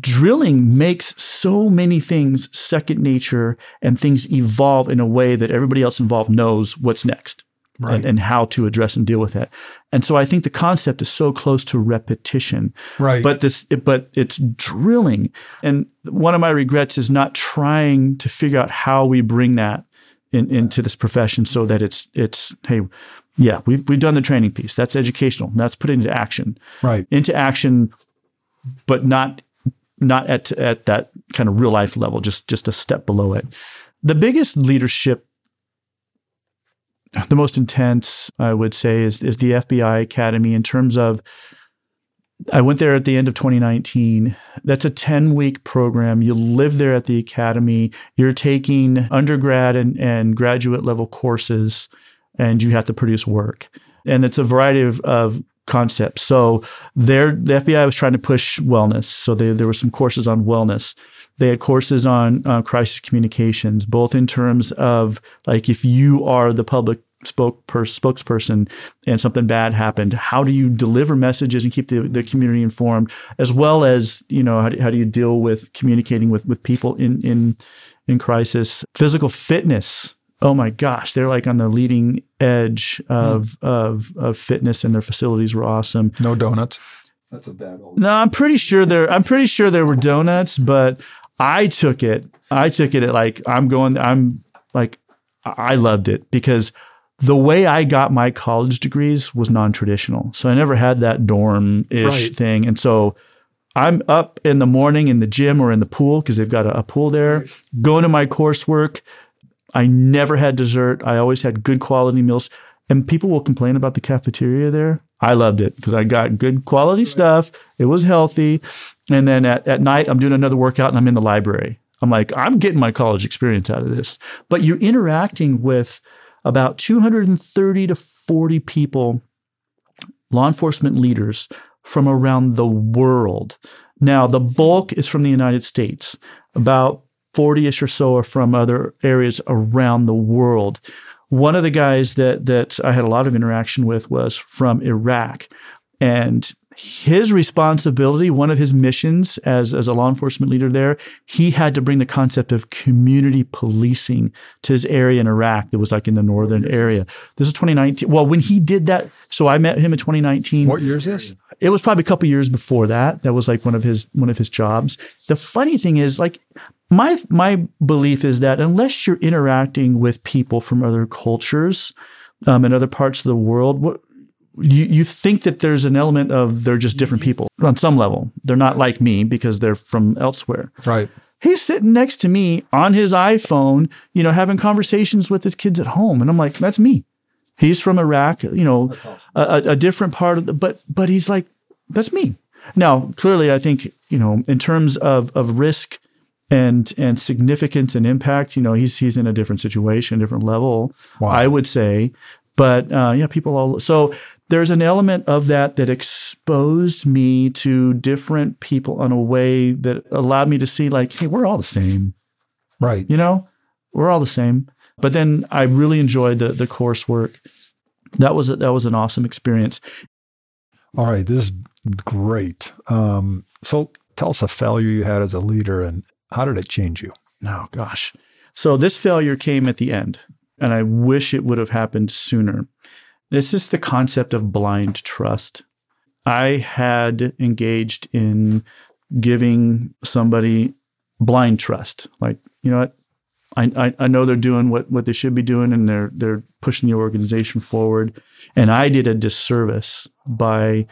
drilling makes so many things second nature and things evolve in a way that everybody else involved knows what's next. Right. And how to address and deal with that. And so I think the concept is so close to repetition. Right. But it's drilling. And one of my regrets is not trying to figure out how we bring that into this profession so that it's hey, yeah, we've done the training piece. That's educational. That's put into action. Right. Into action, but not at that kind of real life level, just a step below it. The biggest leadership, the most intense, I would say, is the FBI Academy in terms of, I went there at the end of 2019. That's a 10-week program. You live there at the academy. You're taking undergrad and graduate level courses, and you have to produce work. And it's a variety of concepts. So the FBI was trying to push wellness. So there were some courses on wellness. They had courses on crisis communications, both in terms of like if you are the public spokesperson and something bad happened, how do you deliver messages and keep the community informed, as well as, you know, how do you deal with communicating with people in crisis. Physical fitness. Oh my gosh, they're like on the leading edge of fitness, and their facilities were awesome. No donuts. That's a bad old. No, I'm pretty sure there were donuts, but I took it at like I loved it because the way I got my college degrees was non-traditional. So I never had that dorm-ish thing. And so I'm up in the morning in the gym or in the pool because they've got a pool there, going to my coursework. I never had dessert. I always had good quality meals. And people will complain about the cafeteria there. I loved it because I got good quality stuff. It was healthy. And then at night, I'm doing another workout and I'm in the library. I'm like, I'm getting my college experience out of this. But you're interacting with about 230 to 40 people, law enforcement leaders from around the world. Now, the bulk is from the United States. About 40-ish or so are from other areas around the world. One of the guys that I had a lot of interaction with was from Iraq. And his responsibility, one of his missions as a law enforcement leader there, he had to bring the concept of community policing to his area in Iraq that was like in the northern area. This is 2019. Well, when he did that, so I met him in 2019. What year is this? It was probably a couple of years before that. That was like one of his jobs. The funny thing is, like, my belief is that unless you're interacting with people from other cultures and other parts of the world, you think that there's an element of they're just different people on some level. They're not like me because they're from elsewhere. Right. He's sitting next to me on his iPhone, you know, having conversations with his kids at home. And I'm like, that's me. He's from Iraq, you know, that's awesome. a different part of the, but he's like, that's me. Now, clearly, I think, you know, in terms of risk and significance and impact, you know, he's in a different situation, different level, wow. I would say. But yeah, people all, so there's an element of that exposed me to different people in a way that allowed me to see like, hey, we're all the same. Right. You know, we're all the same. But then I really enjoyed the coursework. That was an awesome experience. All right. This is great. So tell us a failure you had as a leader and how did it change you? Oh, gosh. So this failure came at the end, and I wish it would have happened sooner. This is the concept of blind trust. I had engaged in giving somebody blind trust. Like, you know what? I know they're doing what they should be doing, and they're pushing the organization forward. And I did a disservice by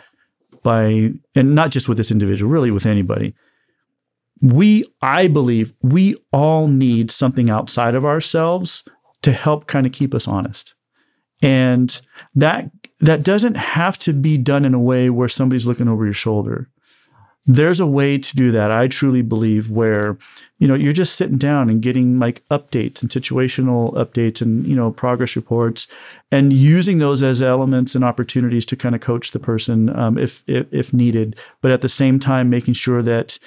and not just with this individual, really with anybody. I believe we all need something outside of ourselves to help kind of keep us honest. And that doesn't have to be done in a way where somebody's looking over your shoulder. There's a way to do that, I truly believe, where, you know, you're just sitting down and getting like updates and situational updates and, you know, progress reports, and using those as elements and opportunities to kind of coach the person if needed. But at the same time, making sure that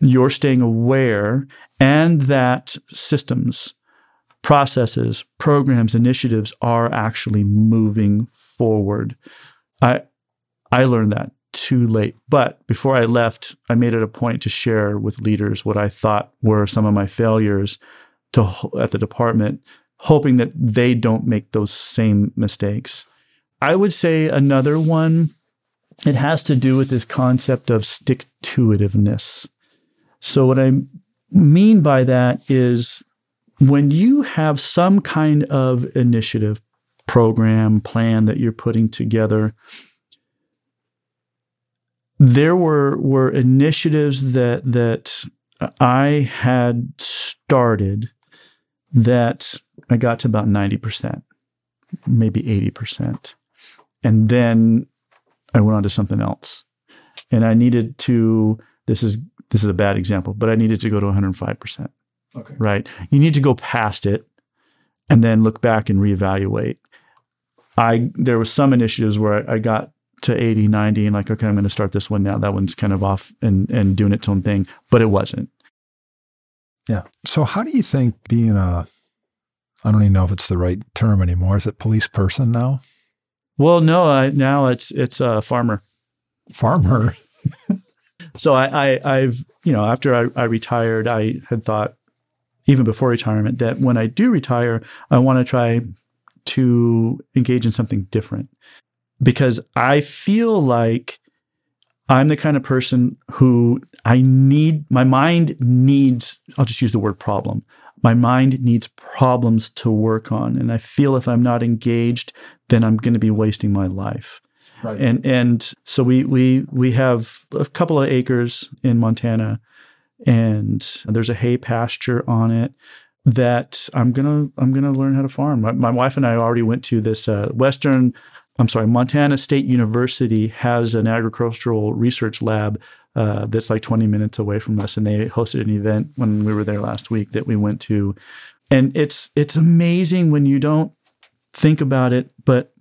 you're staying aware and that systems, processes, programs, initiatives are actually moving forward. I learned that too late. But before I left, I made it a point to share with leaders what I thought were some of my failures at the department, hoping that they don't make those same mistakes. I would say another one, it has to do with this concept of stick-to-itiveness. So what I mean by that is when you have some kind of initiative, program, plan that you're putting together, there were initiatives that I had started that I got to about 90%, maybe 80%. And then I went on to something else. And I needed to, this is a bad example, but I needed to go to 105%. Okay. Right? You need to go past it and then look back and reevaluate. There were some initiatives where I got to 80, 90 and like, okay, I'm going to start this one now. That one's kind of off and doing its own thing, but it wasn't. Yeah. So how do you think being I don't even know if it's the right term anymore. Is it police person now? Well, no, now it's a farmer. Farmer. So I've, you know, after I retired, I had thought even before retirement that when I do retire, I want to try to engage in something different. Because I feel like I'm the kind of person who my mind needs, I'll just use the word problem. My mind needs problems to work on. And I feel if I'm not engaged, then I'm going to be wasting my life. Right. And so we have a couple of acres in Montana, and there's a hay pasture on it that I'm gonna learn how to farm. My wife and I already went to this Montana State University has an agricultural research lab that's like 20 minutes away from us, and they hosted an event when we were there last week that we went to, and it's amazing when you don't think about it, but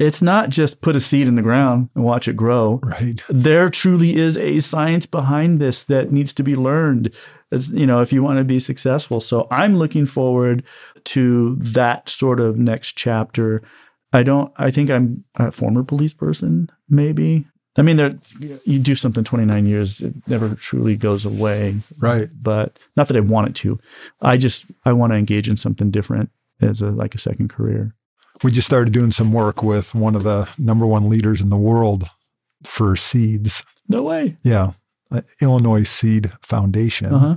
it's not just put a seed in the ground and watch it grow. Right. There truly is a science behind this that needs to be learned, you know, if you want to be successful. So I'm looking forward to that sort of next chapter. I think I'm a former police person, maybe. I mean, you do something 29 years, it never truly goes away. Right. But not that I want it to. I want to engage in something different as like a second career. We just started doing some work with one of the number one leaders in the world for seeds. No way. Yeah. Illinois Seed Foundation. Uh-huh.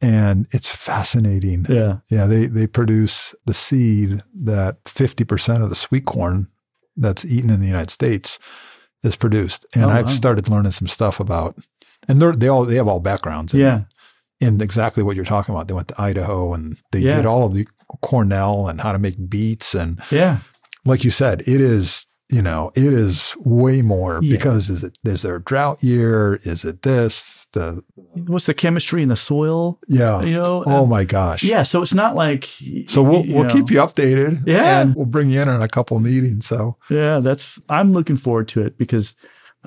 And it's fascinating. Yeah. Yeah. They produce the seed that 50% of the sweet corn that's eaten in the United States is produced. And I've started learning some stuff about, and they have all backgrounds. Yeah. In exactly what you're talking about. They went to Idaho and they did all of the Cornell and how to make beets and like you said, it is, you know, it is way more because is there a drought year? Is it this? What's the chemistry in the soil? Yeah. You know? Oh my gosh. Yeah. So it's not like. So we'll keep you updated. Yeah. And we'll bring you in a couple meetings. So. Yeah. I'm looking forward to it because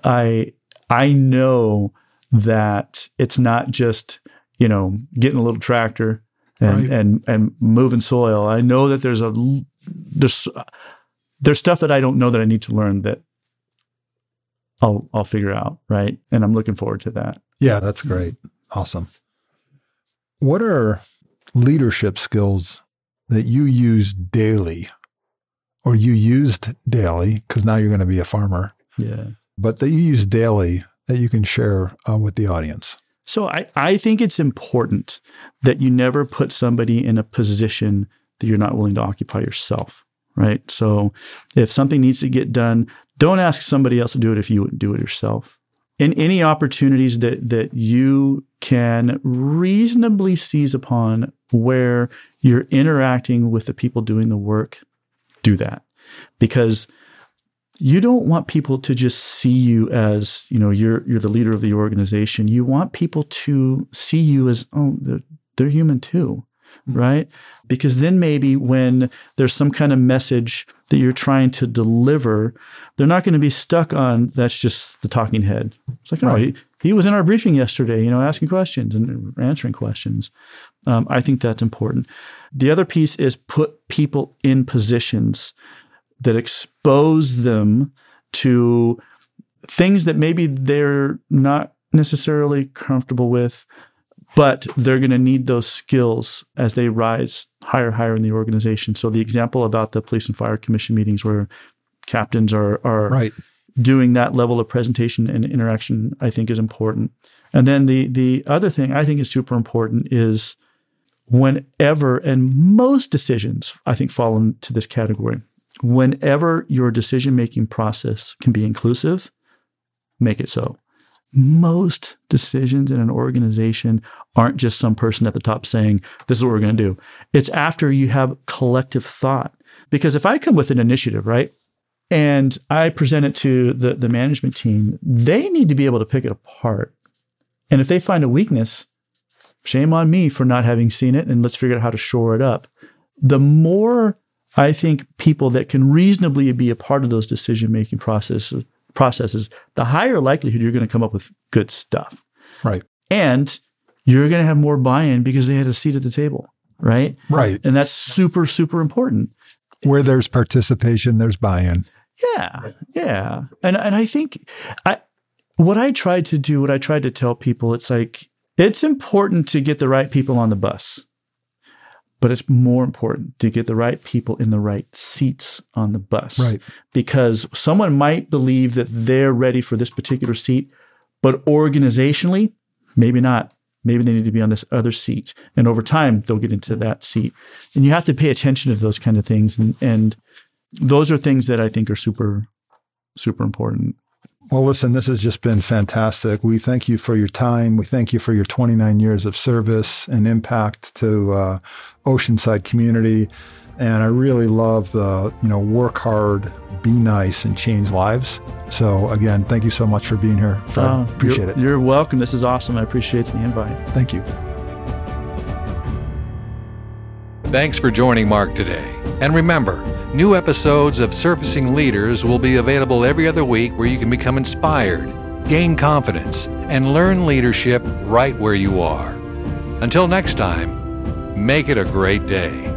I know that it's not just, you know, getting a little tractor and moving soil. I know that there's stuff that I don't know that I need to learn that I'll figure out, right? And I'm looking forward to that. Yeah, that's great. Awesome. What are leadership skills that you use daily or you used daily, because now you're going to be a farmer, but that you use daily that you can share with the audience? So I think it's important that you never put somebody in a position that you're not willing to occupy yourself. Right. So if something needs to get done, don't ask somebody else to do it if you wouldn't do it yourself. In any opportunities that you can reasonably seize upon where you're interacting with the people doing the work, do that. Because you don't want people to just see you as, you know, you're the leader of the organization. You want people to see you as, oh, they're human too. Right? Because then maybe when there's some kind of message that you're trying to deliver, they're not going to be stuck on that's just the talking head. It's like, oh, he was in our briefing yesterday, you know, asking questions and answering questions. I think that's important. The other piece is put people in positions that expose them to things that maybe they're not necessarily comfortable with, but they're going to need those skills as they rise higher in the organization. So the example about the Police and Fire Commission meetings where captains are doing that level of presentation and interaction, I think is important. And then the other thing I think is super important is whenever, and most decisions I think fall into this category, whenever your decision-making process can be inclusive, make it so. Most decisions in an organization aren't just some person at the top saying, this is what we're going to do. It's after you have collective thought. Because if I come with an initiative, right, and I present it to the management team, they need to be able to pick it apart. And if they find a weakness, shame on me for not having seen it, and let's figure out how to shore it up. The more, I think, people that can reasonably be a part of those decision-making processes, the higher likelihood you're going to come up with good stuff. Right. And you're going to have more buy-in because they had a seat at the table, right? Right. And that's super, super important. Where there's participation, there's buy-in. Yeah, yeah. And I think what I tried to tell people, it's like, it's important to get the right people on the bus, but it's more important to get the right people in the right seats on the bus. Right. Because someone might believe that they're ready for this particular seat, but organizationally, maybe not. Maybe they need to be on this other seat. And over time, they'll get into that seat. And you have to pay attention to those kind of things. And those are things that I think are super, super important. Well, listen, this has just been fantastic. We thank you for your time. We thank you for your 29 years of service and impact to Oceanside community. And I really love the, you know, work hard, be nice, and change lives. So again, thank you so much for being here, Fred. Appreciate it. You're welcome. This is awesome. I appreciate the invite. Thank you. Thanks for joining Marc today. And remember, new episodes of Surfacing Leaders will be available every other week where you can become inspired, gain confidence, and learn leadership right where you are. Until next time, make it a great day.